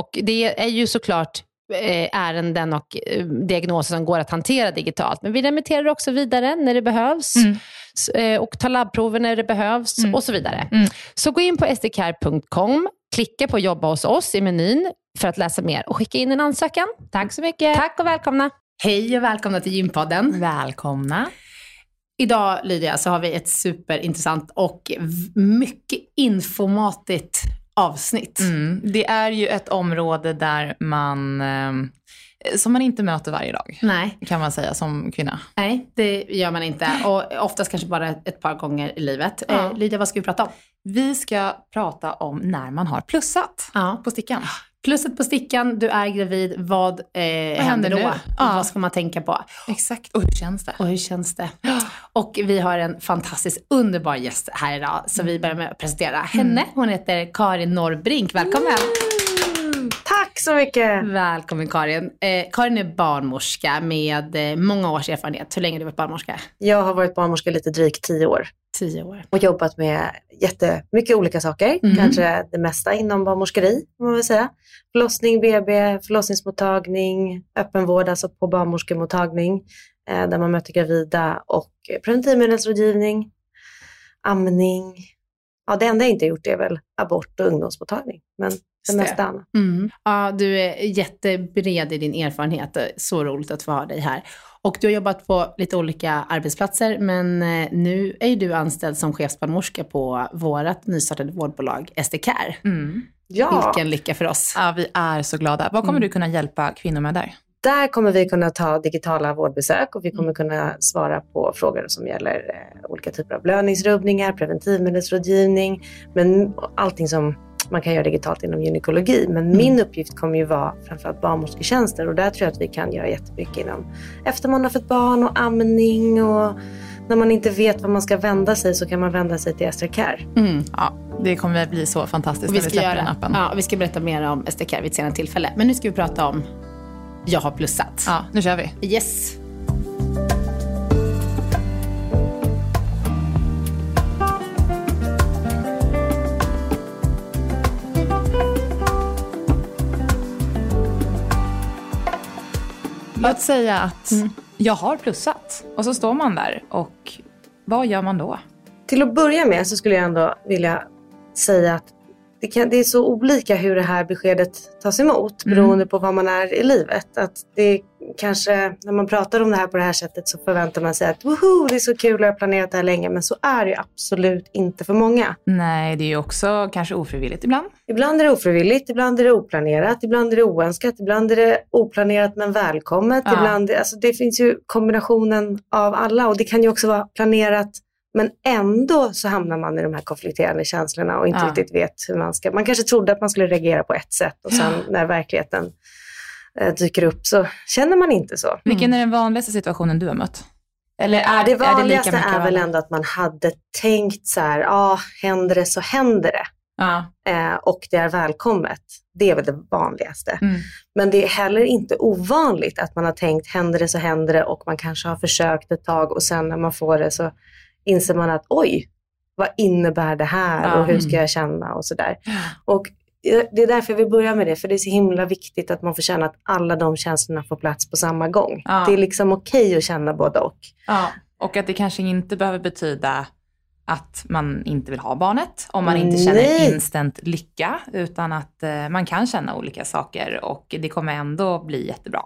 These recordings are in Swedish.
Och det är ju såklart ärenden och diagnoser som går att hantera digitalt. Men vi remitterar också vidare när det behövs. Mm. Och tar labbprover när det behövs och så vidare. Mm. Så gå in på estrecare.com, klicka på jobba hos oss i menyn för att läsa mer och skicka in en ansökan. Tack så mycket. Tack och välkomna. Hej och välkomna till Gynpodden. Välkomna. Idag, Lydia, så har vi ett superintressant och mycket informativt avsnitt. Mm. Det är ju ett område där man som man inte möter varje dag. Nej. Kan man säga som kvinna. Nej, det gör man inte. Och oftast kanske bara ett par gånger i livet. Ja. Lydia, vad ska vi prata om? Vi ska prata om när man har plussat på stickan. Plusset på stickan, du är gravid, vad händer då? Ja. Vad ska man tänka på? Exakt, och hur känns det? Ja. Och vi har en fantastiskt underbar gäst här idag. Så vi börjar med att presentera henne. Hon heter Karin Norrbrink, välkommen! Mm. Tack så mycket! Välkommen Karin. Karin är barnmorska med många års erfarenhet. Hur länge har du varit barnmorska? Jag har varit barnmorska lite drygt 10 år. 10 år. Och jobbat med jättemycket olika saker. Mm. Kanske det mesta inom barnmorskeri, om man vill säga. Förlossning, BB, förlossningsmottagning, öppenvård, alltså på barnmorskemottagning. Där man möter gravida och preventivmedelsrådgivning, amning. Ja, det enda jag inte gjort är väl abort och ungdomsmottagning. Men det mesta annat. Mm. Ja, du är jättebred i din erfarenhet. Så roligt att få ha dig här. Och du har jobbat på lite olika arbetsplatser, men nu är du anställd som chefsbarnmorska på vårt nystartade vårdbolag STKR. Mm. Ja. Vilken lycka för oss. Ja, vi är så glada. Vad kommer du kunna hjälpa kvinnor med där? Där kommer vi kunna ta digitala vårdbesök och vi kommer kunna svara på frågor som gäller olika typer av blödningsrubbningar, preventivmedelsrådgivning, men allting som man kan göra digitalt inom gynekologi. Men min uppgift kommer ju vara framförallt barnmorsketjänster och där tror jag att vi kan göra jättemycket inom efter man har fått barn och amning och När man inte vet var man ska vända sig så kan man vända sig till Esther Care. Mm. Ja, det kommer att bli så fantastiskt när vi släpper den appen. Ja, vi ska berätta mer om Esther Care vid ett senare tillfälle. Men nu ska vi prata om Jag har plussat. Ja, nu kör vi. Yes. Att säga att jag har plussat. Och så står man där. Och vad gör man då? Till att börja med så skulle jag ändå vilja säga att det är så olika hur det här beskedet tas emot. Beroende på vad man är i livet. Att det kanske, när man pratar om det här på det här sättet så förväntar man sig att woho, det är så kul att jag har planerat det här länge. Men så är det ju absolut inte för många. Nej, det är ju också kanske ofrivilligt ibland. Ibland är det ofrivilligt, ibland är det oplanerat, ibland är det oönskat, ibland är det oplanerat men välkommet. Ja. Ibland, alltså det finns ju kombinationen av alla och det kan ju också vara planerat. Men ändå så hamnar man i de här konflikterande känslorna och inte riktigt vet hur man ska. Man kanske trodde att man skulle reagera på ett sätt och sen när verkligheten dyker upp så känner man inte så. Mm. Vilken är den vanligaste situationen du har mött? Eller det vanligaste är väl ändå att man hade tänkt så här, händer det så händer det. Och det är välkommet. Det är väl det vanligaste. Mm. Men det är heller inte ovanligt att man har tänkt händer det så händer det och man kanske har försökt ett tag och sen när man får det så inser man att oj, vad innebär det här och hur ska jag känna och sådär. Och det är därför vi börjar med det, för det är så himla viktigt att man får känna att alla de känslorna får plats på samma gång. Ja. Det är liksom okej att känna både och. Ja. Och att det kanske inte behöver betyda att man inte vill ha barnet om man inte känner instant lycka, utan att man kan känna olika saker och det kommer ändå bli jättebra.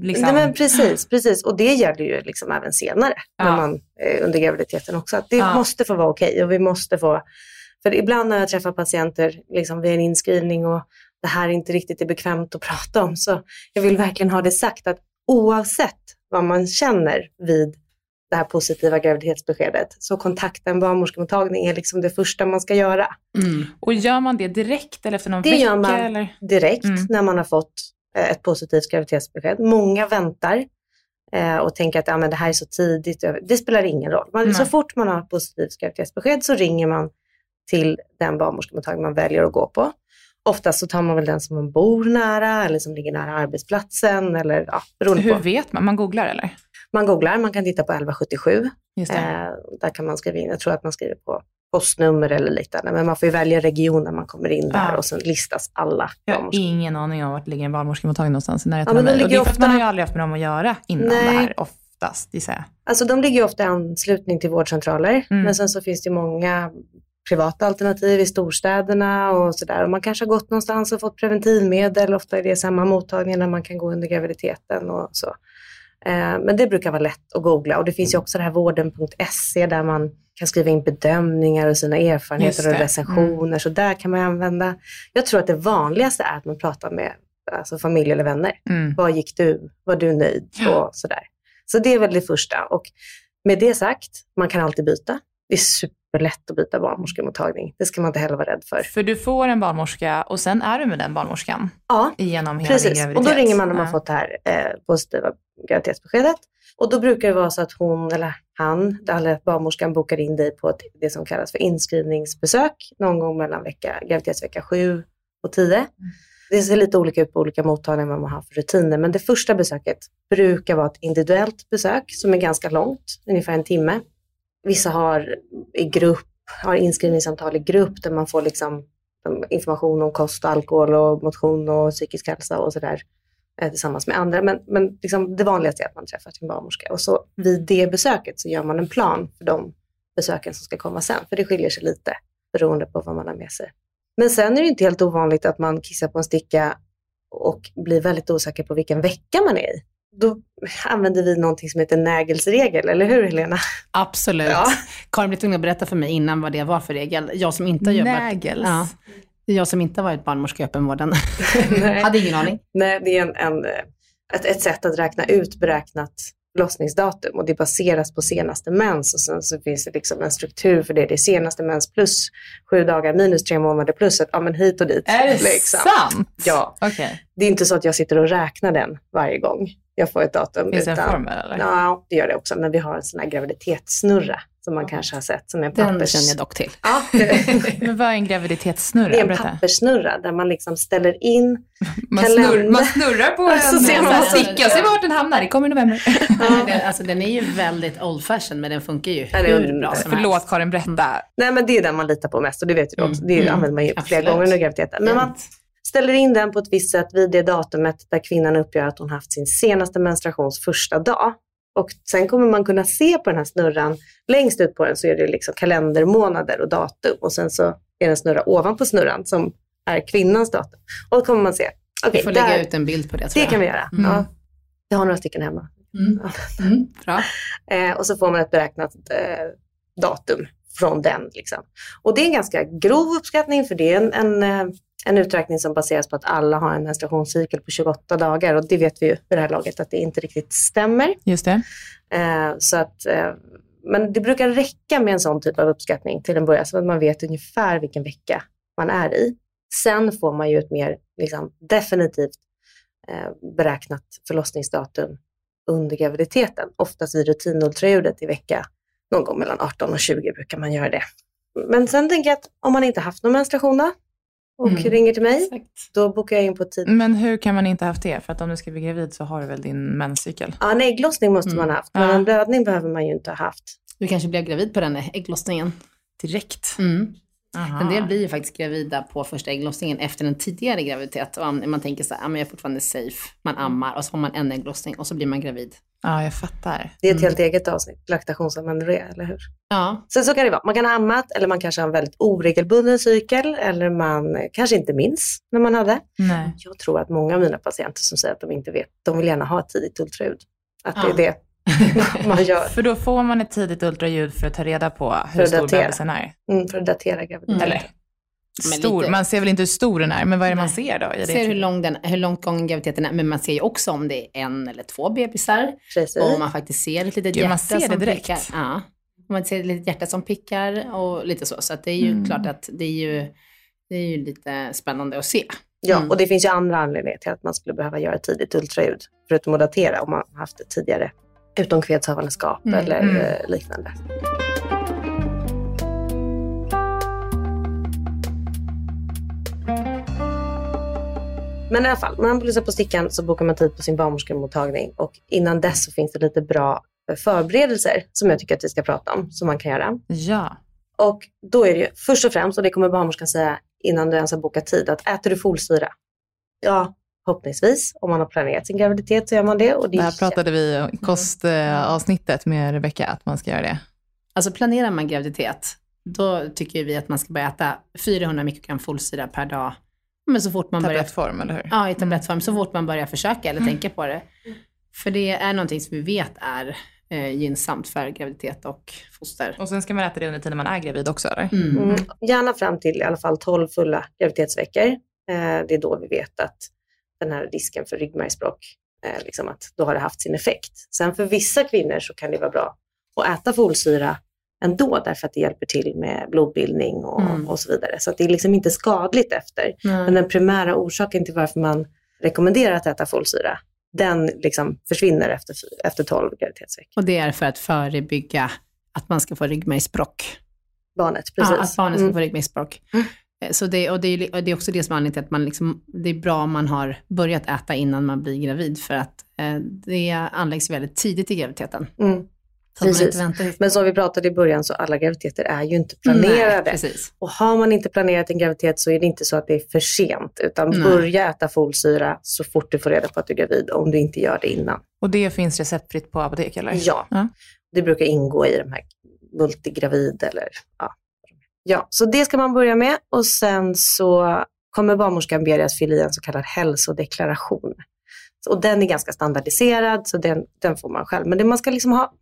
Liksom. Nej, men precis. Och det gäller ju liksom även senare när man under graviditeten också. Att det måste få vara okej och vi måste få. För ibland när jag träffar patienter liksom vid en inskrivning och det här inte riktigt är bekvämt att prata om, så jag vill verkligen ha det sagt att oavsett vad man känner vid det här positiva graviditetsbeskedet, så kontakta en barnmorskemottagning är liksom det första man ska göra. Mm. Och gör man det direkt eller efter någon vecka? Det gör man direkt när man har fått ett positivt graviditetsbesked. Många väntar och tänker att men det här är så tidigt. Det spelar ingen roll. Så fort man har ett positivt graviditetsbesked så ringer man till den barnmorskemottagning man väljer att gå på. Oftast så tar man väl den som man bor nära eller som ligger nära arbetsplatsen. Eller, beroende på. Hur vet man? Man googlar eller? Man googlar, man kan titta på 1177. Just det. Där kan man skriva in, jag tror att man skriver på postnummer eller liknande. Men man får ju välja region när man kommer in där och sen listas alla. Jag har ingen aning om vart ligger en barnmorskemottagning någonstans. Men det ligger och det är för att man har ju aldrig haft med dem att göra innan det här oftast. Alltså de ligger ju ofta i anslutning till vårdcentraler. Mm. Men sen så finns det många privata alternativ i storstäderna och sådär. Och man kanske har gått någonstans och fått preventivmedel. Ofta är det samma mottagning när man kan gå under graviditeten och så. Men det brukar vara lätt att googla. Och det finns ju också det här vården.se där man kan skriva in bedömningar och sina erfarenheter och recensioner. Så där kan man använda. Jag tror att det vanligaste är att man pratar med alltså familj eller vänner. Mm. Vad gick du? Var du nöjd? Och sådär. Så det är väl det första. Och med det sagt, man kan alltid byta. Det är superlätt att byta barnmorskemottagning. Det ska man inte heller vara rädd för. För du får en barnmorska och sen är du med den barnmorskan. Ja, genom hela precis. Din graviditet. Och då ringer man när man fått det här positiva graviditetsbeskedet. Och då brukar det vara så att hon eller han, eller barnmorskan bokar in dig på det som kallas för inskrivningsbesök. Någon gång mellan graviditetsvecka 7 och 10. Mm. Det ser lite olika ut på olika mottagningar vad man har för rutiner. Men det första besöket brukar vara ett individuellt besök som är ganska långt. Ungefär en timme. Vissa har inskrivningssamtal i grupp där man får liksom information om kost och alkohol och motion och psykisk hälsa och sådär tillsammans med andra. Men liksom det vanligaste är att man träffar sin barnmorska. Och så vid det besöket så gör man en plan för de besöken som ska komma sen. För det skiljer sig lite beroende på vad man har med sig. Men sen är det inte helt ovanligt att man kissar på en sticka och blir väldigt osäker på vilken vecka man är i. Då använder vi någonting som heter nägelsregel, eller hur Helena? Absolut. Ja. Karin blev tvungen att berätta för mig innan vad det var för regel. Jag som inte har jobbat... Nägels? Ja. Jag som inte har varit barnmorska i öppenvården. Hade ingen aning. Nej, det är ett sätt att räkna ut beräknat förlossningsdatum. Och det baseras på senaste mens. Och sen så finns det liksom en struktur för det. Det är senaste mens plus 7 dagar minus 3 månader plus ett, men hit och dit. Är det sant? Ja. Okay. Det är inte så att jag sitter och räknar den varje gång. jag får ett datum. Finns utan, en formel eller? Ja, det gör det också. Men vi har en sån här graviditetssnurra som man kanske har sett. Som är en den känner jag dock till. Ja, men vad är en graviditetssnurra? Det är en papperssnurra där man liksom ställer in man snurrar på den. Så ser man sticka, ser vart den hamnar. Det kommer i november. Ja. Alltså den är ju väldigt old fashion, men den funkar ju hur bra som helst. Förlåt Karin, berätta. Mm. Nej, men det är den man litar på mest och det vet du också. Det använder man ju flera gånger under graviditeten. Men man ställer in den på ett visst sätt vid det datumet där kvinnan uppger att hon haft sin senaste menstruations första dag. Och sen kommer man kunna se på den här snurran, längst ut på den så är det liksom kalendermånader och datum. Och sen så är det en snurra ovanpå snurran som är kvinnans datum. Och då kommer man se. Okay, vi får lägga ut en bild på det tror jag. Det kan vi göra. Mm. Ja. Jag har några stycken hemma. Mm. Mm. Bra. Och så får man ett beräknat datum från den. Liksom. Och det är en ganska grov uppskattning för det är en uträkning som baseras på att alla har en menstruationscykel på 28 dagar. Och det vet vi ju för det här laget att det inte riktigt stämmer. Just det. Så att, men det brukar räcka med en sån typ av uppskattning till en början. Så att man vet ungefär vilken vecka man är i. Sen får man ju ett mer liksom, definitivt beräknat förlossningsdatum under graviditeten. Oftast vid rutinultraljudet i vecka. Någon gång mellan 18 och 20 brukar man göra det. Men sen tänker jag att om man inte haft någon menstruation då. Och ringer till mig, då bokar jag in på tid. Men hur kan man inte haft det? För att om du ska bli gravid så har du väl din menscykel? Ja, en ägglossning måste man ha haft. Men en blödning behöver man ju inte ha haft. Du kanske blir gravid på den ägglossningen direkt. Mm. En del blir ju faktiskt gravida på första ägglossningen efter en tidigare graviditet. Och man tänker så här, jag är fortfarande safe. Man ammar och så får man en ägglossning och så blir man gravid. Ja, jag fattar. Det är ett helt eget avsnitt, laktationsamenorré, eller hur? Ja. Sen så kan det vara, man kan ha ammat eller man kanske har en väldigt oregelbunden cykel. Eller man kanske inte minns när man hade. Nej. Jag tror att många av mina patienter som säger att de inte vet, de vill gärna ha ett tidigt ultraljud. Att det är det. Man gör. För då får man ett tidigt ultraljud för att ta reda på hur stor bebisen är. För att datera graviditeten. Eller stor, man ser väl inte hur stor den är, men vad är det man ser då? Man ser hur långt gången graviditeten är, men man ser ju också om det är en eller två bebisar. Precis. Och om man faktiskt ser ett litet hjärta som pickar. Ja, man ser ett litet hjärta som pickar och lite så. Så att det är ju klart att det är ju lite spännande att se. Ja, och det finns ju andra anledningar till att man skulle behöva göra tidigt ultraljud. Förutom att datera om man har haft det tidigare. Utom kvedshavandeskap eller liknande. Men i alla fall, när man lyssnar på stickan så bokar man tid på sin barnmorskemottagning. Och innan dess så finns det lite bra förberedelser som jag tycker att vi ska prata om. Som man kan göra. Ja. Och då är det ju först och främst, och det kommer barnmorskan säga innan du ens har bokat tid, att äter du folsyra? Ja. Hoppningsvis, om man har planerat sin graviditet så gör man det. Och det här pratade vi om kostavsnittet med Rebecca att man ska göra det. Alltså planerar man graviditet, då tycker vi att man ska börja äta 400 mikrogram folsyra per dag. Men så fort man tablettform, börjar... eller hur? Ja, i tablettform. Så fort man börjar försöka eller tänka på det. För det är någonting som vi vet är gynnsamt för graviditet och foster. Och sen ska man äta det under tiden man är gravid också, eller? Mm. Gärna fram till i alla fall 12 fulla graviditetsveckor. Det är då vi vet att den här risken för ryggmärgsbråck, liksom att då har det haft sin effekt. Sen för vissa kvinnor så kan det vara bra att äta folsyra ändå därför att det hjälper till med blodbildning och så vidare. Så att det är liksom inte skadligt efter. Mm. Men den primära orsaken till varför man rekommenderar att äta folsyra, den liksom försvinner efter 12 graviditetsveckor. Och det är för att förebygga att man ska få ryggmärgsbråck. Barnet, precis. Ja, att barnet ska få ryggmärgsbråck. Mm. Så det är också det som är anledningen till att man liksom, det är bra om man har börjat äta innan man blir gravid för att det anläggs väldigt tidigt i graviditeten. Mm. Precis. Men som vi pratade i början så alla graviditeter är ju inte planerade. Nej, och har man inte planerat en graviditet så är det inte så att det är för sent utan börja äta folsyra så fort du får reda på att du är gravid om du inte gör det innan. Och det finns receptfritt på apotek eller? Ja, det brukar ingå i de här multigravid eller Ja, så det ska man börja med och sen så kommer barnmorskan be dig att fylla i en så kallad hälsodeklaration. Och den är ganska standardiserad så den får man själv. Men det man ska liksom ha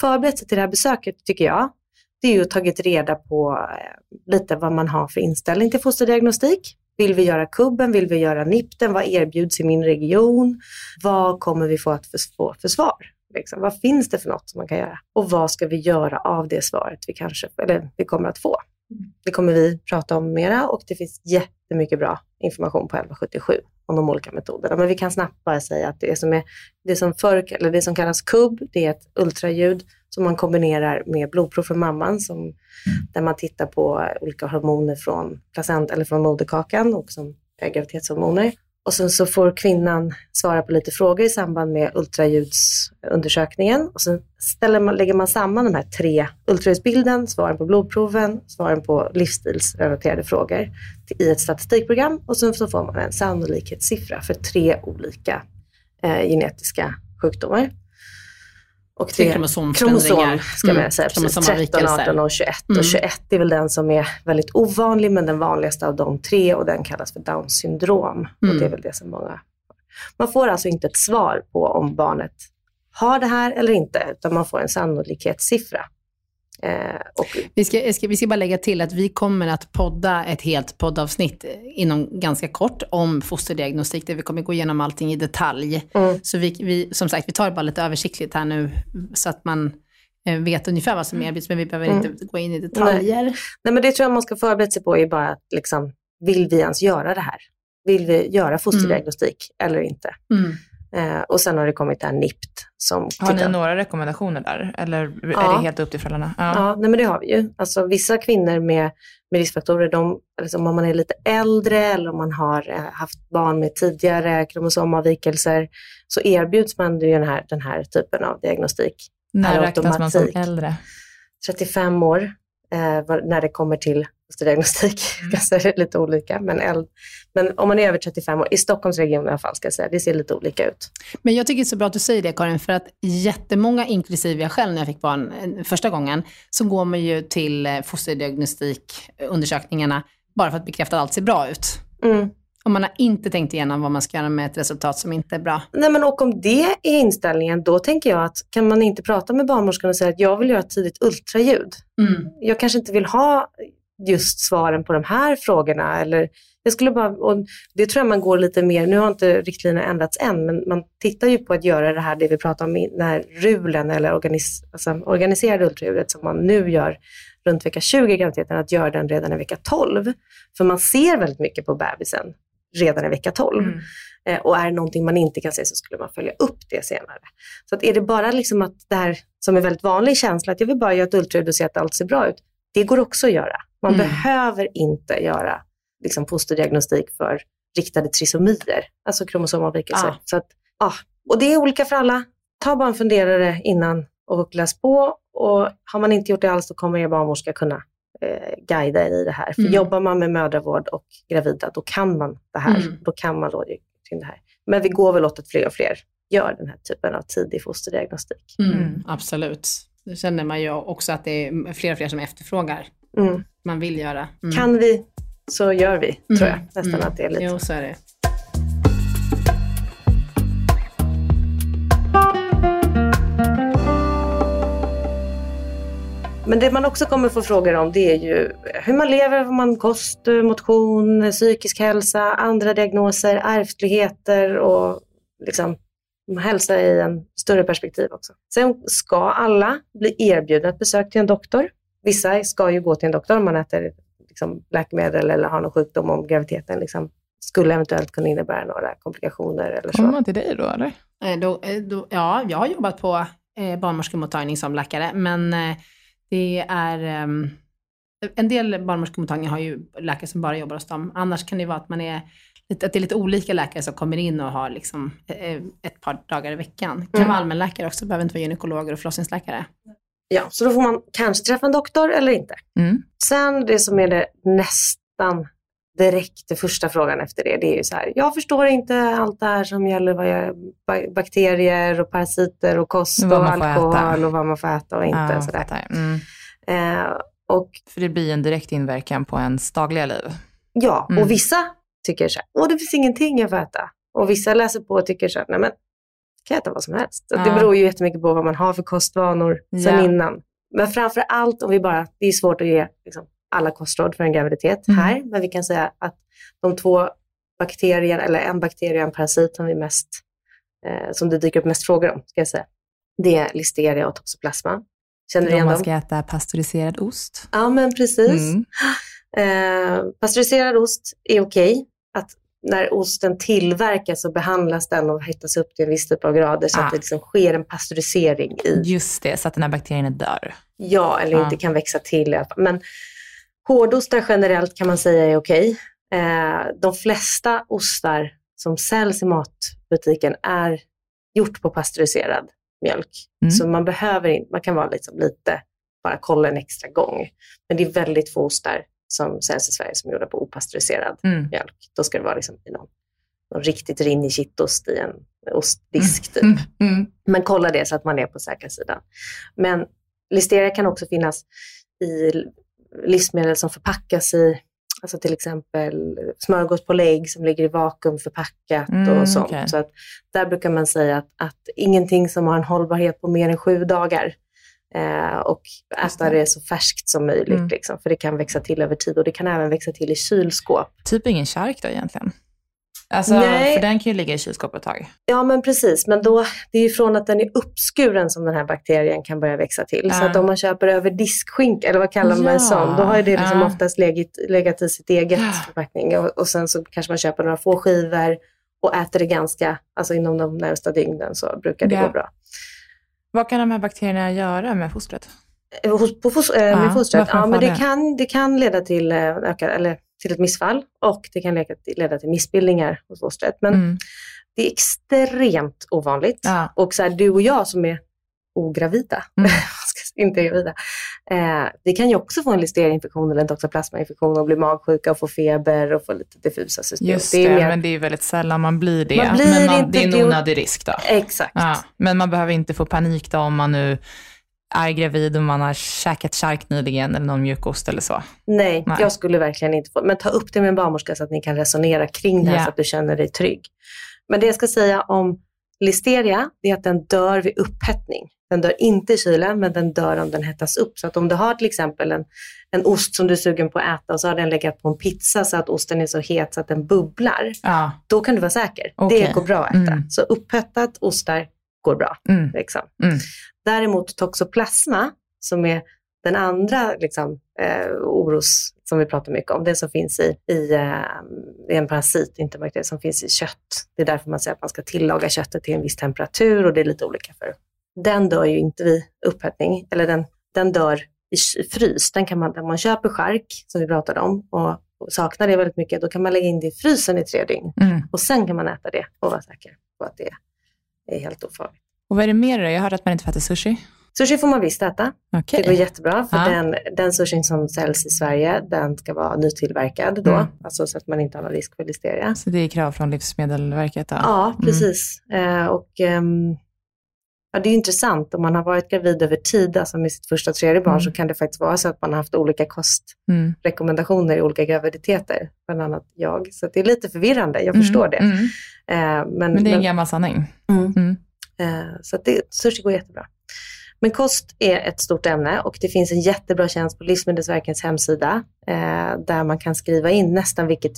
förberett sig till det här besöket tycker jag, det är ju att tagit reda på lite vad man har för inställning till fosterdiagnostik. Vill vi göra kubben? Vill vi göra nipten? Vad erbjuds i min region? Vad kommer vi få att få för svar? Liksom, vad finns det för något som man kan göra? Och vad ska vi göra av det svaret vi kanske, eller vi kommer att få? Det kommer vi prata om mera och det finns jättemycket bra information på 1177 om de olika metoderna. Men vi kan snabbt bara säga att det som kallas kubb, det är ett ultraljud som man kombinerar med blodprov för mamman, där man tittar på olika hormoner från placent eller från moderkakan och som är graviditetshormoner. Och sen så får kvinnan svara på lite frågor i samband med ultraljudsundersökningen. Och sen lägger man samman de här tre ultraljudsbilden, svaren på blodproven, svaren på livsstilsrelaterade frågor i ett statistikprogram. Och sen så får man en sannolikhetssiffra för tre olika genetiska sjukdomar. Och det är kromosomförändringar. Ska man säga, precis, 13, 18 och 21. Och 21 är väl den som är väldigt ovanlig, men den vanligaste av de tre, och den kallas för Downs syndrom. Mm. Och det är väl det som många... Man får alltså inte ett svar på om barnet har det här eller inte, utan man får en sannolikhetssiffra. Vi ska bara lägga till att vi kommer att podda ett helt poddavsnitt inom ganska kort om fosterdiagnostik, där vi kommer gå igenom allting i detalj. Så vi som sagt, vi tar bara lite översiktligt här nu, så att man vet ungefär vad som erbjuds, men vi behöver inte gå in i detaljer. Nej, men det tror jag man ska förbereda sig på, är bara att liksom, vill vi ens göra det här? Vill vi göra fosterdiagnostik eller inte? Och sen har det kommit en NIPT som tittar. Har ni några rekommendationer där? Eller är det helt upp till föräldrarna? Ja, nej, men det har vi ju. Alltså, vissa kvinnor med riskfaktorer, liksom, om man är lite äldre eller om man har haft barn med tidigare kromosomavvikelser, så erbjuds man ju den här typen av diagnostik. När räknas man som äldre? 35 år när det kommer till fosterdiagnostik. Det är lite olika, men om man är över 35 år i Stockholmsregionen i alla fall, ska jag säga, det ser lite olika ut. Men jag tycker det är så bra att du säger det, Karin, för att jättemånga, inklusive jag själv när jag fick barn första gången, så går man ju till fosterdiagnostikundersökningarna bara för att bekräfta att allt ser bra ut. Om man har inte tänkt igenom vad man ska göra med ett resultat som inte är bra. Nej, men och om det är inställningen, då tänker jag att kan man inte prata med barnmorskan och säga att jag vill göra ett tidigt ultraljud. Jag kanske inte vill ha just svaren på de här frågorna, eller jag skulle bara, och det tror jag man går lite mer, nu har inte riktlinjerna ändrats än, men man tittar ju på att göra det här, det vi pratar om när rulen eller organiserade ultraljudet som man nu gör runt vecka 20 i graviditeten, att göra den redan i vecka 12, för man ser väldigt mycket på bebisen redan i vecka 12. Och är det någonting man inte kan se, så skulle man följa upp det senare. Så att är det bara liksom att det här som är väldigt vanlig känsla, att jag vill bara göra ett ultraljud och se att allt ser bra ut, det går också att göra. Man behöver inte göra liksom fosterdiagnostik för riktade trisomier, alltså kromosomavvikelser. Så att, och det är olika för alla. Ta bara en funderare innan och läs på, och har man inte gjort det alls, så kommer er barnmorska kunna guida er i det här. För jobbar man med mödravård och gravida, då kan man det här. Då kan man rådgivning till det här. Men vi går väl åt att fler och fler gör den här typen av tidig fosterdiagnostik. Absolut. Nu känner man ju också att det är fler och fler som efterfrågar. Man vill göra. Kan vi, så gör vi, tror jag. Nästan att det är lite. Jo, så är det. Men det man också kommer få frågor om, det är ju hur man lever, vad man kost, motion, psykisk hälsa, andra diagnoser, ärftligheter och liksom hälsa i en större perspektiv också. Sen ska alla bli erbjudna ett besök till en doktor. Vissa ska ju gå till en doktor om man äter liksom läkemedel eller har någon sjukdom, om graviditeten liksom skulle eventuellt kunna innebära några komplikationer eller så. Kommer man till dig då, eller? Ja, jag har jobbat på barnmorskemottagning som läkare, men det är en del barnmorskemottagningar har ju läkare som bara jobbar hos dem. Annars kan det vara att att det är lite olika läkare som kommer in och har liksom ett par dagar i veckan. Kan vara allmänläkare också, behöver inte vara gynekologer och förlossningsläkare. Ja, så då får man kanske träffa en doktor eller inte. Sen det som är det nästan direkt, det första frågan efter det är ju så här, jag förstår inte allt det här som gäller vad bakterier och parasiter och kost och alkohol och vad man får äta och inte. Ja, sådär. För det blir en direkt inverkan på ens dagliga liv. Ja, och vissa tycker så här, det finns ingenting jag får äta. Och vissa läser på och tycker så här, nej men kan jag äta vad som helst. Ja. Det beror ju jättemycket på vad man har för kostvanor sen innan. Men framför allt, det är svårt att ge liksom alla kostråd för en graviditet här. Men vi kan säga att de två bakterier, eller en bakterie och en parasit som som det dyker upp mest frågor om, ska jag säga, det är listeria och toxoplasma. Känner du igen dem? Man ska äta pasteuriserad ost. Ja, men precis. Pasteuriserad ost är okej att när osten tillverkas så behandlas den och hettas upp till en viss typ av grader så att det liksom sker en pasteurisering i. Just det, så att den här bakterien dör. Ja, eller inte kan växa till i alla fall. Men hårdostar generellt kan man säga är okej. De flesta ostar som säljs i matbutiken är gjort på pasteuriserad mjölk. Mm. Så man behöver inte, man kan vara liksom lite, bara kolla en extra gång. Men det är väldigt få ostar som säljs i Sverige som är gjorda på opasteuriserad mjölk. Då ska det vara liksom någon riktigt rinnig kittost i en ostdisk typ. Men kolla det så att man är på säkra sidan. Men listeria kan också finnas i livsmedel som förpackas i, alltså till exempel smörgåspålägg som ligger i vakuum förpackat och sånt. Okay. Så att där brukar man säga att ingenting som har en hållbarhet på mer än 7 dagar och äta det så färskt som möjligt liksom, för det kan växa till över tid och det kan även växa till i kylskåp. Typ ingen kärk då egentligen. Alltså, nej. För den kan ju ligga i kylskåpet ett tag. Ja, men precis. Men då, det är ju från att den är uppskuren som den här bakterien kan börja växa till. Så att om man köper över diskskinka, eller vad kallar man en sån, då har ju det liksom oftast legat i sitt eget förpackning. Och sen så kanske man köper några få skivor och äter det ganska, alltså inom de närmsta dygnen så brukar det gå bra. Vad kan de här bakterierna göra med fostret? Med fostret? Ja, men det kan leda till ökad, eller till ett missfall, och det kan leda till missbildningar hos fostret. Men det är extremt ovanligt. Ja. Och så här, du och jag som är ogravida, inte gravida, vi kan ju också få en listeriainfektion eller en toxoplasmainfektion och bli magsjuka och få feber och få lite diffusa system. Just det, men det är ju väldigt sällan man blir det. Det är en onödig risk då. Exakt. Ja, men man behöver inte få panik då om man nu är gravid och man har käkat kärk nyligen eller någon mjukost eller så. Nej, jag skulle verkligen inte få. Men ta upp det med en barnmorska så att ni kan resonera kring det här så att du känner dig trygg. Men det jag ska säga om listeria är att den dör vid upphettning. Den dör inte i kylen, men den dör om den hettas upp. Så att om du har till exempel en ost som du är sugen på att äta och så har den legat på en pizza så att osten är så het så att den bubblar. Ja. Då kan du vara säker. Okay. Det går bra att äta. Så upphettat ostar går bra. Liksom. Däremot toxoplasma, som är den andra liksom, oros som vi pratar mycket om. Det som finns i en parasit, inte bakterier, som finns i kött. Det är därför man säger att man ska tillaga köttet till en viss temperatur och det är lite olika för. Den dör ju inte vid upphettning, eller den dör i frys. Den kan man, när man köper skärk, som vi pratade om, och saknar det väldigt mycket, då kan man lägga in det i frysen i 3 dygn. Och sen kan man äta det och vara säker på att det är helt ofarligt. Och vad är det mer då? Jag hörde att man inte får äta sushi. Sushi får man visst äta. Okay. Det går jättebra. För den sushin som säljs i Sverige, den ska vara nytillverkad då. Alltså så att man inte har någon risk för listeria. Så det är krav från Livsmedelsverket då? Ja, precis. Ja, det är intressant. Om man har varit gravid över tid, alltså med sitt första 3:e barn, så kan det faktiskt vara så att man har haft olika kostrekommendationer i olika graviditeter. Bland annat jag. Så det är lite förvirrande. Jag förstår det. Men det är en gammal sanning. Så att sushi går jättebra. Men kost är ett stort ämne och det finns en jättebra tjänst på Livsmedelsverkets hemsida där man kan skriva in nästan vilket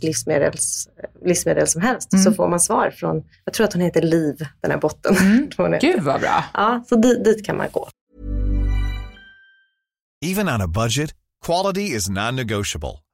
livsmedel som helst så får man svar från, jag tror att hon heter Liv, den här botten. Gud vad bra! Ja, så dit kan man gå. Even on a budget, quality is non-negotiable.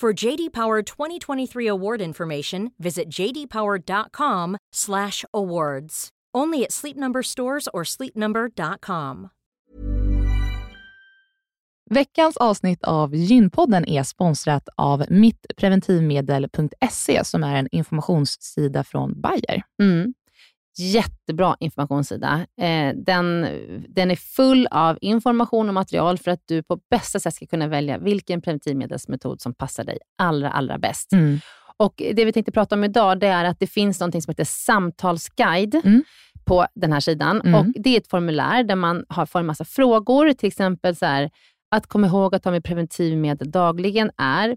For JD Power 2023 award information, visit jdpower.com/awards. Only at Sleep Number stores or sleepnumber.com. Veckans avsnitt av Gynpodden är sponsrat av mittpreventivmedel.se som är en informationssida från Bayer. jättebra informationssida. Den är full av information och material för att du på bästa sätt ska kunna välja vilken preventivmedelsmetod som passar dig allra, allra bäst. Mm. Och det vi tänkte prata om idag, det är att det finns någonting som heter samtalsguide på den här sidan. Mm. Och det är ett formulär där man får en massa frågor. Till exempel så här, att komma ihåg att ta med preventivmedel dagligen är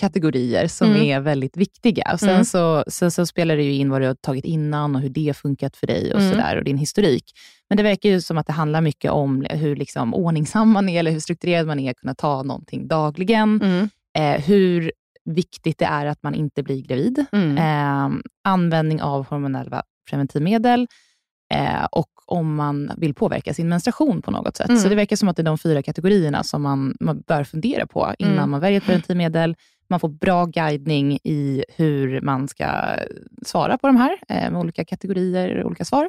kategorier som är väldigt viktiga. Och sen så spelar det ju in vad du har tagit innan och hur det har funkat för dig och sådär, och din historik. Men det verkar ju som att det handlar mycket om hur liksom ordningsam man är, eller hur strukturerad man är att kunna ta någonting dagligen. Hur viktigt det är att man inte blir gravid. Användning av hormonella preventivmedel. Och om man vill påverka sin menstruation på något sätt. Så det verkar som att det är de 4 kategorierna som man bör fundera på innan man väljer ett preventivmedel. Man får bra guidning i hur man ska svara på de här med olika kategorier och olika svar.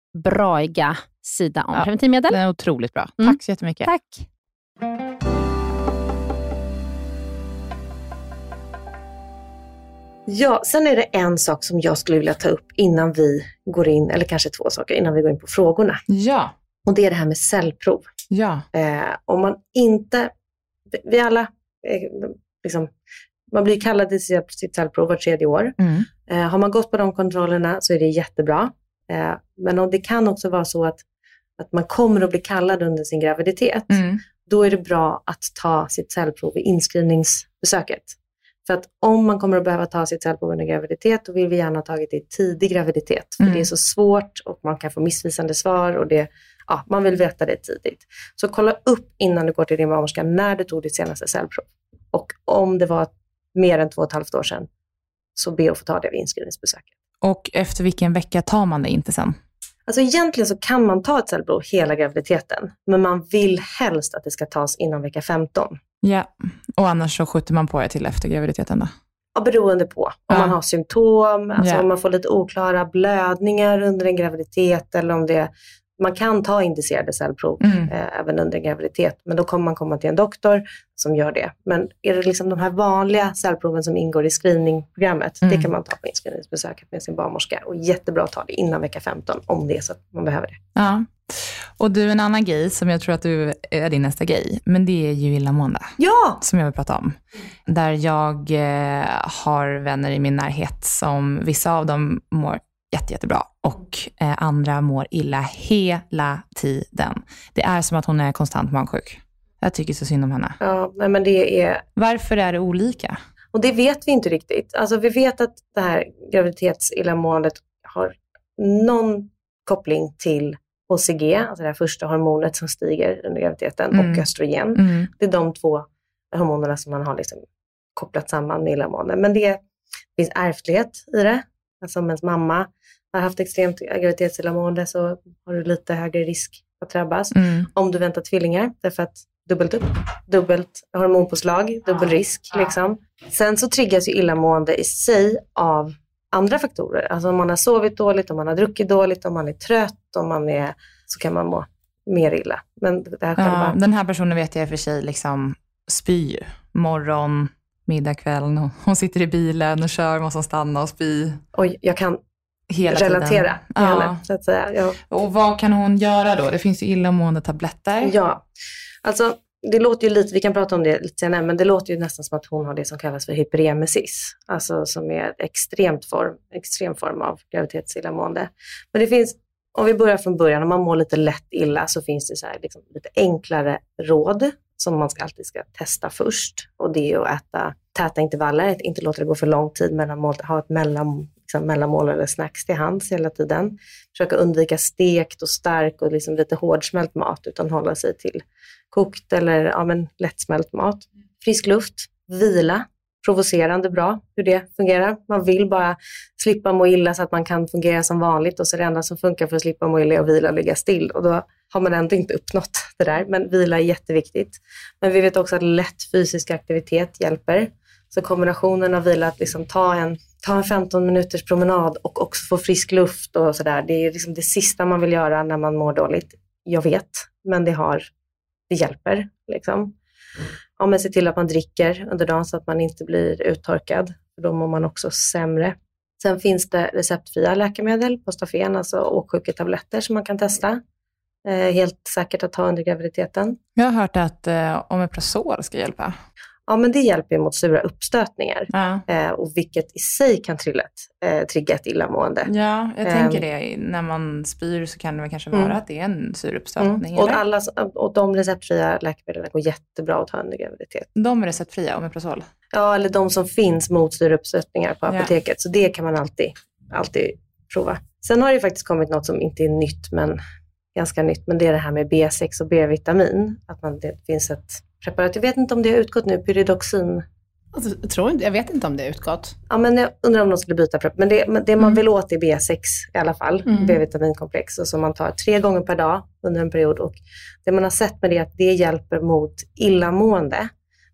braiga sida om preventivmedel. Det är otroligt bra. Tack så jättemycket. Tack. Ja, sen är det en sak som jag skulle vilja ta upp innan vi går in, eller kanske 2 saker innan vi går in på frågorna. Ja. Och det är det här med cellprov. Ja. Om man inte, vi alla liksom, man blir kallad till sitt cellprov var 3:e år. Har man gått på de kontrollerna så är det jättebra. Men det kan också vara så att man kommer att bli kallad under sin graviditet. Då är det bra att ta sitt cellprov i inskrivningsbesöket. För att om man kommer att behöva ta sitt cellprov under graviditet, då vill vi gärna ha tagit det i tidig graviditet. För det är så svårt och man kan få missvisande svar och det, ja, man vill veta det tidigt. Så kolla upp innan du går till din barnmorska när du tog ditt senaste cellprov. Och om det var mer än 2,5 år sedan, så be att få ta det vid inskrivningsbesöket. Och efter vilken vecka tar man det inte sen? Alltså egentligen så kan man ta ett cellprov hela graviditeten. Men man vill helst att det ska tas innan vecka 15. Ja, och annars så skjuter man på det till efter graviditeten då? Ja, beroende på. Om man har symptom, alltså om man får lite oklara blödningar under en graviditet. Eller om det, man kan ta indicerade cellprov även under en graviditet. Men då kommer man komma till en doktor som gör det. Men är det liksom de här vanliga cellproven som ingår i screeningprogrammet, det kan man ta på inskrivningsbesöket med sin barnmorska. Och jättebra att ta det innan vecka 15 om det är så att man behöver det. Ja. Och du, en annan grej som jag tror att du är din nästa grej, men det är ju illamående. Ja! Som jag vill prata om. Där jag har vänner i min närhet som vissa av dem mår jättebra och andra mår illa hela tiden. Det är som att hon är konstant magsjuk. Jag tycker så synd om henne. Ja, men det är... Varför är det olika? Och det vet vi inte riktigt. Alltså vi vet att det här graviditetsillamåendet har någon koppling till HCG, alltså det här första hormonet som stiger under graviditeten, och östrogen. Det är de 2 hormonerna som man har liksom kopplat samman med illamående. Men det finns ärftlighet i det. Alltså om ens mamma har haft extremt graviditetsillamående, så har du lite högre risk att drabbas. Om du väntar tvillingar, därför att dubbelt upp, dubbelt hormonpåslag, dubbel risk liksom. Sen så triggas ju illamående i sig av andra faktorer. Alltså om man har sovit dåligt, om man har druckit dåligt, om man är trött, så kan man må mer illa. Men det här den här personen vet jag för sig liksom spyr morgon, middag, kväll. Hon sitter i bilen och kör, måste stanna och spy. Oj, jag kan hela relatera till henne, så att säga. Ja. Och vad kan hon göra då? Det finns ju illamående tabletter. Ja, alltså det låter ju lite, vi kan prata om det lite senare, men det låter ju nästan som att hon har det som kallas för hyperemesis. Alltså som är extrem form av graviditetsillamående. Men det finns Om vi börjar från början, om man mår lite lätt illa så finns det så här, liksom, lite enklare råd som man alltid ska testa först. Och det är att äta täta intervaller, inte låta det gå för lång tid mellan mål, ha ett mellanmål eller snacks till hands hela tiden. Försöka undvika stekt och stark och liksom lite hårdsmält mat, utan hålla sig till kokt eller lättsmält mat. Frisk luft, vila, provocerande bra hur det fungerar. Man vill bara slippa må illa så att man kan fungera som vanligt, och så det enda som funkar för att slippa må illa är att vila och ligga still, och då har man ändå inte uppnått det där. Men vila är jätteviktigt. Men vi vet också att lätt fysisk aktivitet hjälper. Så kombinationen av vila, att liksom ta en 15 minuters promenad och också få frisk luft och sådär. Det är liksom det sista man vill göra när man mår dåligt. Jag vet, men det hjälper liksom. Ja, men se till att man dricker under dagen så att man inte blir uttorkad. Då mår man också sämre. Sen finns det receptfria läkemedel, postafen, alltså åksjuketabletter som man kan testa. Helt säkert att ta under graviditeten. Jag har hört att omeprazol ska hjälpa. Ja, men det hjälper mot sura uppstötningar. Ja. Och vilket i sig kan trigga ett illamående. Ja, jag tänker det. När man spyr så kan det kanske vara att det är en sur uppstötning. Och, de receptfria läkemedlen går jättebra att ta under graviditet. De är receptfria, omeprazol? Ja, eller de som finns mot sura uppstötningar på apoteket. Ja. Så det kan man alltid prova. Sen har det faktiskt kommit något som inte är nytt, men ganska nytt. Men det är det här med B6 och B-vitamin. Att det finns ett preparat. Jag vet inte om det har utgått nu, pyridoxin. Jag vet inte om det har utgått. Ja, men jag undrar om de skulle byta preparat. Men det man vill åt är B6 i alla fall. Mm. B-vitaminkomplex. Och som man tar 3 gånger per dag under en period. Och det man har sett med det är att det hjälper mot illamående.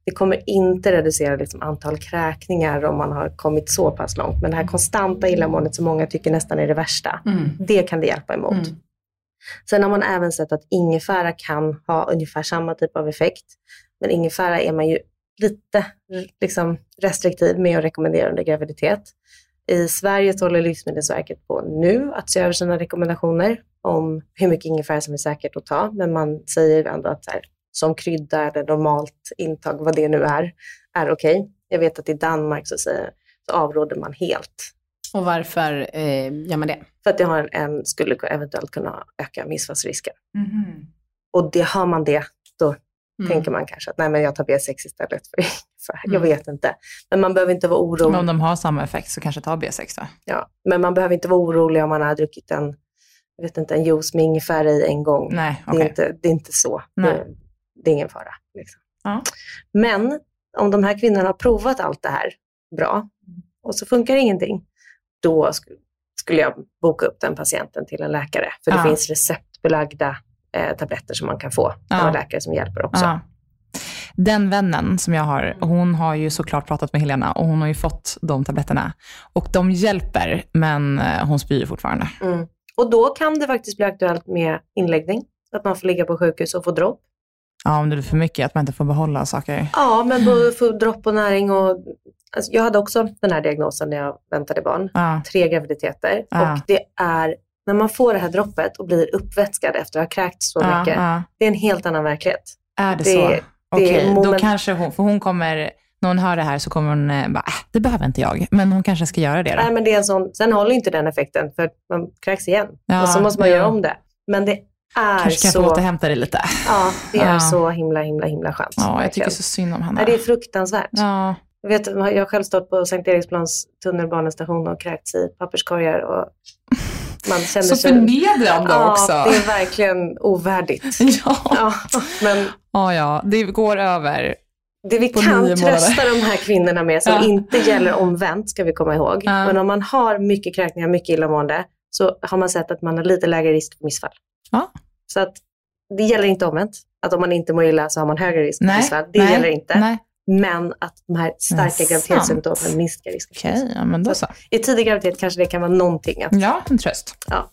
Det kommer inte reducera liksom antal kräkningar om man har kommit så pass långt. Men det här konstanta illamåendet som många tycker nästan är det värsta. Mm. Det kan det hjälpa emot. Mm. Sen har man även sett att ingefära kan ha ungefär samma typ av effekt. Men ingefära är man ju lite liksom restriktiv med att rekommendera under graviditet. I Sverige håller Livsmedelsverket på nu att se över sina rekommendationer om hur mycket ingefära som är säkert att ta. Men man säger ändå att så här, som krydda eller normalt intag, vad det nu är okej. Jag vet att i Danmark så avråder man helt. Och varför gör man det? För att det har skulle eventuellt kunna öka missfallsrisken. Mm. Och det har man det, då tänker man kanske att nej, men jag tar B6 istället för jag vet inte. Men man behöver inte vara orolig. Men om de har samma effekt så kanske ta B6 då? Ja, men man behöver inte vara orolig om man har druckit en juice med ingefära i en gång. Nej, okay. Det är inte så. Det är ingen fara. Liksom. Ja. Men om de här kvinnorna har provat allt det här bra och så funkar ingenting, då skulle jag boka upp den patienten till en läkare. För det finns receptbelagda tabletter som man kan få. Av läkare som hjälper också. Den vännen som jag har, hon har ju såklart pratat med Helena. Och hon har ju fått de tabletterna. Och de hjälper, men hon spyr fortfarande. Mm. Och då kan det faktiskt bli aktuellt med inläggning. Att man får ligga på sjukhus och få dropp. Ja, om det är för mycket, att man inte får behålla saker. Ja, men då får dropp och näring och... Alltså jag hade också den här diagnosen när jag väntade barn. 3 graviditeter. Och det är, när man får det här droppet och blir uppvätskad efter att ha kräkt så mycket. Det är en helt annan verklighet. Är det så? Okej, då kanske hon, för hon kommer, när hon hör det här så kommer hon bara, det behöver inte jag. Men hon kanske ska göra det då. Nej, men det är en sån, sen håller inte den effekten för man kräks igen. Och så måste man göra om det. Men det är kanske kan få återhämta dig lite. Ja, det är så himla skönt. Ja, jag tycker så synd om henne. Det är fruktansvärt. Ja. Jag har själv stått på Sankt Eriksplans tunnelbanestation och kräkts i papperskorgar och man känner så förnedrande också. Ja, det är verkligen ovärdigt. Men det går över. Det vi kan trösta de här kvinnorna med som inte gäller omvänt, ska vi komma ihåg. Ja. Men om man har mycket kräkningar, mycket illamående, så har man sett att man har lite lägre risk för missfall. Ja. Så att det gäller inte omvänt. Att om man inte mår illa så har man högre risk för missfall. Det gäller inte. Nej. Men att de här starka graviditetssymptomen minskar risken. Okej, ja, men då så. I tidig graviditet kanske det kan vara någonting. Ja, en tröst. Ja.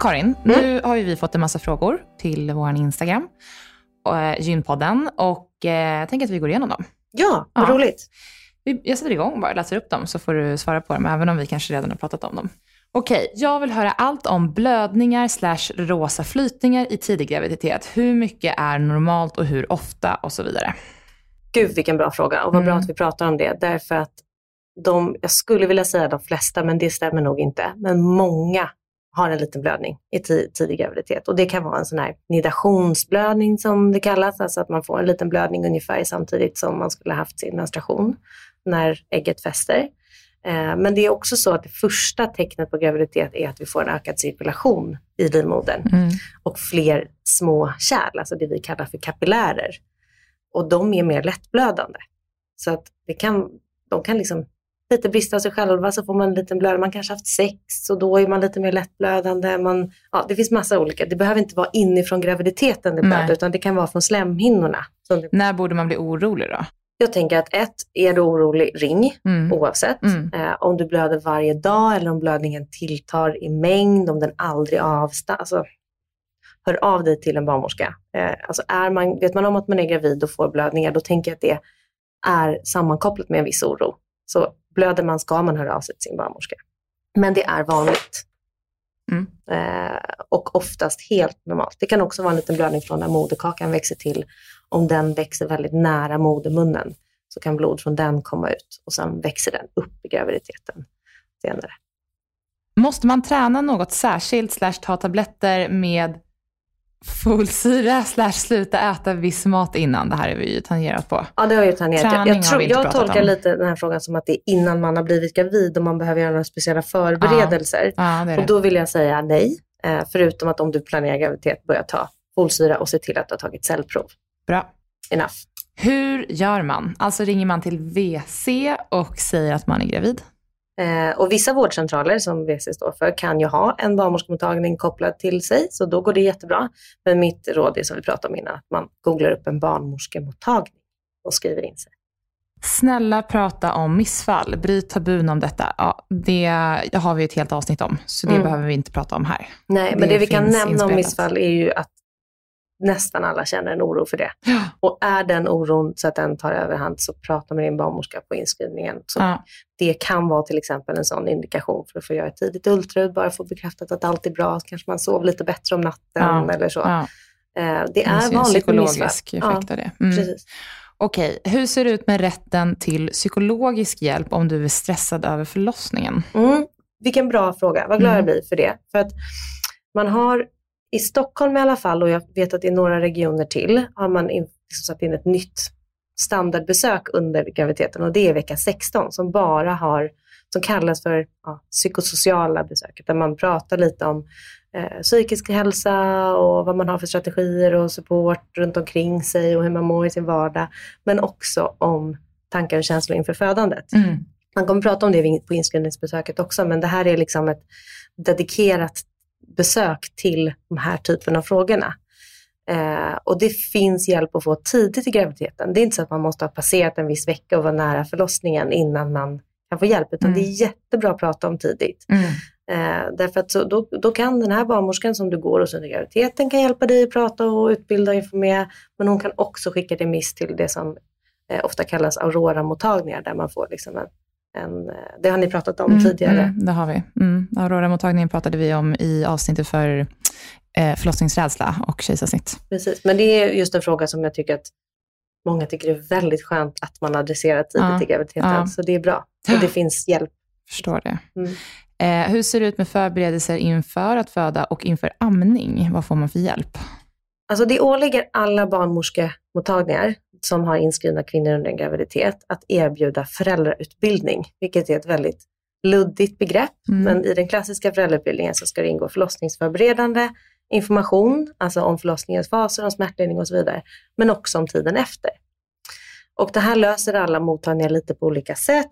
Karin, nu har ju vi fått en massa frågor till vår Instagram. Gynpodden. Och jag tänker att vi går igenom dem. Ja, vad roligt. Jag sätter igång och bara läser upp dem så får du svara på dem. Även om vi kanske redan har pratat om dem. Okej, jag vill höra allt om blödningar /rosa flytningar i tidig graviditet. Hur mycket är normalt och hur ofta och så vidare. Gud, vilken bra fråga. Och vad bra att vi pratar om det. Därför att jag skulle vilja säga de flesta, men det stämmer nog inte. Men många har en liten blödning i tidig graviditet. Och det kan vara en sån här nidationsblödning som det kallas. Alltså att man får en liten blödning ungefär samtidigt som man skulle ha haft sin menstruation när ägget fäster. Men det är också så att det första tecknet på graviditet är att vi får en ökad cirkulation i livmodern. Och fler små kärl, alltså det vi kallar för kapillärer. Och de är mer lättblödande. Så att de kan liksom lite brista av sig själva, så får man en liten blödning. Man kanske haft sex och då är man lite mer lättblödande. Det finns massa olika. Det behöver inte vara inifrån graviditeten det blöder, utan det kan vara från slemhinnorna. När borde man bli orolig då? Jag tänker att är du orolig, ring oavsett. Om du blöder varje dag eller om blödningen tilltar i mängd, om den aldrig avstannar. Alltså, hör av dig till en barnmorska. Vet man om att man är gravid och får blödningar, då tänker jag att det är sammankopplat med en viss oro. Så blöder man ska man höra av sig till sin barnmorska. Men det är vanligt. Och oftast helt normalt. Det kan också vara en liten blödning från när moderkakan växer till. Om den växer väldigt nära modermunnen så kan blod från den komma ut. Och sen växer den upp i graviditeten senare. Måste man träna något särskilt / ta tabletter med fullsyra / sluta äta viss mat innan? Det här är vi ju tangerat på. Ja, det har ju tangerat. Jag tolkar lite den här frågan som att det är innan man har blivit gravid och man behöver göra några speciella förberedelser. Ja, det är det. Och då vill jag säga nej. Förutom att om du planerar graviditet, börja ta folsyra och se till att du har tagit cellprov. Bra. Enough. Hur gör man? Alltså ringer man till VC och säger att man är gravid? Och vissa vårdcentraler som VC står för kan ju ha en barnmorskemottagning kopplad till sig. Så då går det jättebra. Men mitt råd är, som vi pratade om innan, att man googlar upp en barnmorskemottagning och skriver in sig. Snälla, prata om missfall. Bryt tabun om detta. Ja, det har vi ett helt avsnitt om. Så det behöver vi inte prata om här. Nej, men det vi kan nämna om missfall är ju att nästan alla känner en oro för det. Ja. Och är den oron så att den tar överhand, så prata med din barnmorska på inskrivningen. Så det kan vara till exempel en sån indikation för att få göra ett tidigt ultraljud. Bara få bekräftat att allt är bra. Kanske man sover lite bättre om natten eller så. Ja. Det är vanligt psykologisk effekt av det. Precis. Okej, hur ser det ut med rätten till psykologisk hjälp om du är stressad över förlossningen? Vilken bra fråga. Vad glad jag blir för det. För att man har i Stockholm i alla fall, och jag vet att i några regioner till, har man satt in ett nytt standardbesök under graviditeten. Och det är vecka 16 som bara som kallas för psykosociala besöket. Där man pratar lite om psykisk hälsa och vad man har för strategier och support runt omkring sig och hur man mår i sin vardag. Men också om tankar och känslor inför födandet. Man kommer prata om det på inskrivningsbesöket också, men det här är liksom ett dedikerat besök till de här typen av frågorna. Och det finns hjälp att få tidigt i graviditeten. Det är inte så att man måste ha passerat en viss vecka och vara nära förlossningen innan man kan få hjälp, utan det är jättebra att prata om tidigt. Därför att då kan den här barnmorskan som du går hos under graviditeten kan hjälpa dig att prata och utbilda och informera, men hon kan också skicka dig miss till det som ofta kallas Aurora-mottagningar, där man får liksom det har ni pratat om tidigare. Det har vi. Aurora-mottagningen pratade vi om i avsnittet för förlossningsrädsla och kejsarsnitt. Precis, men det är just en fråga som jag tycker att många tycker är väldigt skönt att man adresserar tidigt i graviditeten. Så det är bra. Och det finns hjälp. Förstår det. Hur ser det ut med förberedelser inför att föda och inför amning? Vad får man för hjälp? Alltså det åligger alla barnmorskemottagningar som har inskrivna kvinnor under en graviditet att erbjuda föräldrautbildning, vilket är ett väldigt luddigt begrepp. Men i den klassiska föräldrautbildningen så ska det ingå förlossningsförberedande information, alltså om förlossningens faser, om smärtlindring och så vidare, men också om tiden efter. Och det här löser alla mottagningar lite på olika sätt.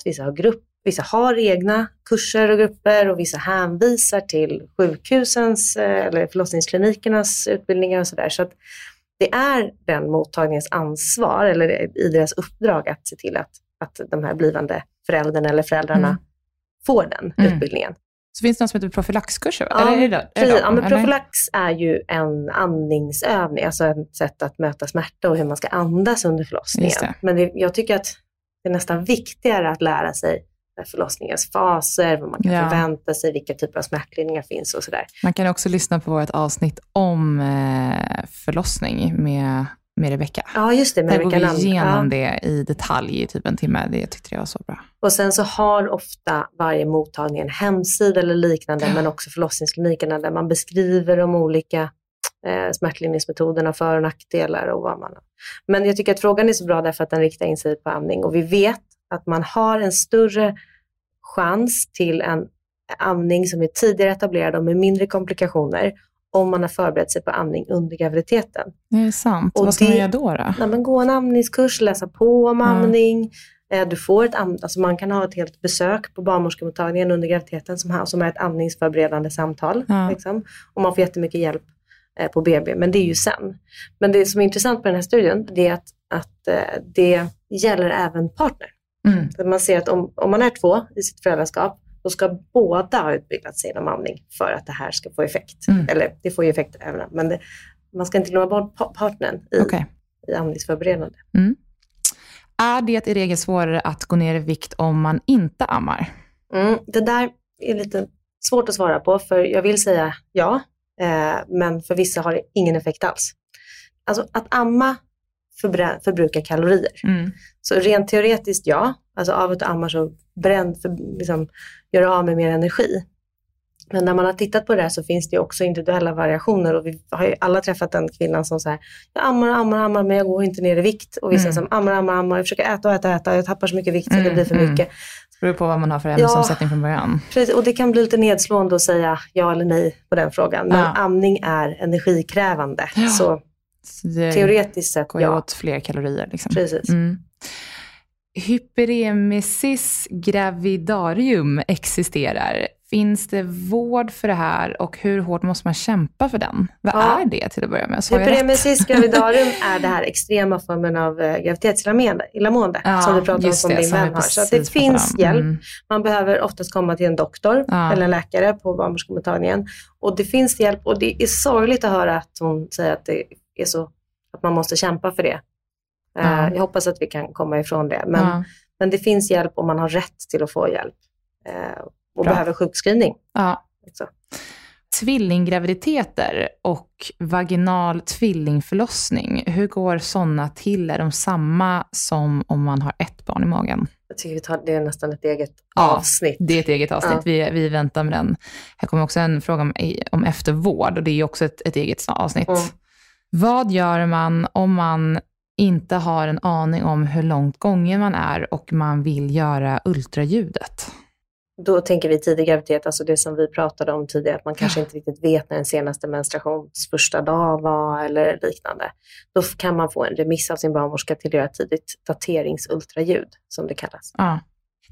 Vissa har egna kurser och grupper, och vissa hänvisar till sjukhusens eller förlossningsklinikernas utbildningar och sådär. Så att det är den mottagningens ansvar, eller i deras uppdrag, att se till att de här blivande föräldrarna eller föräldrarna får den utbildningen. Så finns det något som heter profylaxkurser? Ja, eller precis. Ja, men profylax är ju en andningsövning, alltså ett sätt att möta smärta och hur man ska andas under förlossningen. Det. Men jag tycker att det är nästan viktigare att lära sig förlossningens faser, vad man kan förvänta sig, vilka typer av smärtlindringar finns och sådär. Man kan också lyssna på vårt avsnitt om förlossning med med Rebecca. Ja, just det. Med Rebecca går vi igenom det i detalj i typ en timme. Det tyckte jag var så bra. Och sen så har ofta varje mottagning en hemsida eller liknande, men också förlossningsklinikerna där man beskriver de olika smärtlindringsmetoderna, för- och nackdelar och vad man har. Men jag tycker att frågan är så bra därför att den riktar in sig på amning. Och vi vet att man har en större chans till en amning som är tidigare etablerad och med mindre komplikationer om man har förberett sig på amning under graviditeten. Det är sant. Och vad ska man göra då? Nej, men gå en amningskurs, läsa på om amning. Du får ett alltså man kan ha ett helt besök på barnmorskemottagningen under graviditeten som är ett amningsförberedande samtal. Liksom. Och man får jättemycket hjälp på BB, men det är ju sen. Men det som är intressant med den här studien det är att det gäller även partner. Mm. Man ser att om man är två i sitt föräldraskap, då ska båda ha utbildat sig inom amning för att det här ska få effekt. Mm. Eller det får ju effekt även, men man ska inte glömma bort partnern i amningsförberedande. Mm. Är det i regel svårare att gå ner i vikt om man inte ammar? Det där är lite svårt att svara på, för jag vill säga ja, men för vissa har det ingen effekt alls. Alltså att amma förbrukar kalorier. Mm. Så rent teoretiskt ja. Alltså av att amma så gör av med mer energi. Men när man har tittat på det här så finns det ju också individuella variationer. Och vi har ju alla träffat den kvinnan som säger jag ammar men jag går inte ner i vikt. Och vissa som ammar, jag försöker äta. Jag tappar så mycket vikt så det blir för mycket. Det beror på vad man har för ämnesomsättning från början. Precis, och det kan bli lite nedslående att säga ja eller nej på den frågan. Men amning är energikrävande. Ja. Så teoretiskt sett går jag åt fler kalorier. Liksom. Precis. Mm. Hyperemesis gravidarium existerar. Finns det vård för det här och hur hårt måste man kämpa för den? Vad är det till att börja med? Hyperemesis gravidarium är det här extrema formen av graviditetsillamående som vi pratar om som din vän har. Så det finns hjälp. Man behöver oftast komma till en doktor eller en läkare på barnmorskemottagningen. Och det finns hjälp, och det är sorgligt att höra att hon säger att det är så att man måste kämpa för det. Jag hoppas att vi kan komma ifrån det. Men det finns hjälp om man har rätt till att få hjälp. Och behöver sjukskrivning. Ja. Så. Tvillinggraviditeter och vaginal tvillingförlossning. Hur går sådana till? Är de samma som om man har ett barn i magen? Jag tycker det är nästan ett eget avsnitt. Det är ett eget avsnitt. Ja. Vi väntar med den. Här kommer också en fråga om eftervård. Och det är också ett eget avsnitt. Mm. Vad gör man om man inte har en aning om hur långt gången man är och man vill göra ultraljudet? Då tänker vi tidig graviditet, alltså det som vi pratade om tidigare, att man kanske inte riktigt vet när den senaste menstruations första dag var eller liknande. Då kan man få en remiss av sin barnmorska till att göra tidigt dateringsultraljud, som det kallas. Ja,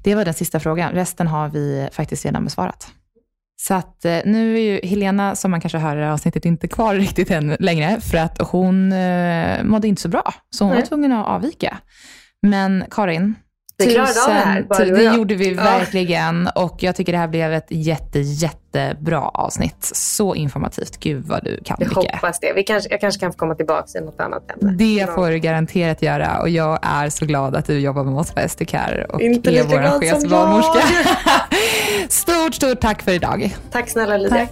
det var den sista frågan. Resten har vi faktiskt redan besvarat. Så att nu är ju Helena, som man kanske hör i avsnittet, inte kvar riktigt än längre för att hon mådde inte så bra. Så hon var tvungen att avvika. Men Karin, det gjorde vi verkligen, och jag tycker det här blev ett jättebra avsnitt. Så informativt, gud vad du kan. Jag hoppas det, jag kanske kan få komma tillbaka i något annat ämne. Det får du garanterat göra, och jag är så glad att du jobbar med oss på STKR och inte är vår chefsbarnmorska. Stort tack för idag. Tack snälla Lydia. Tack.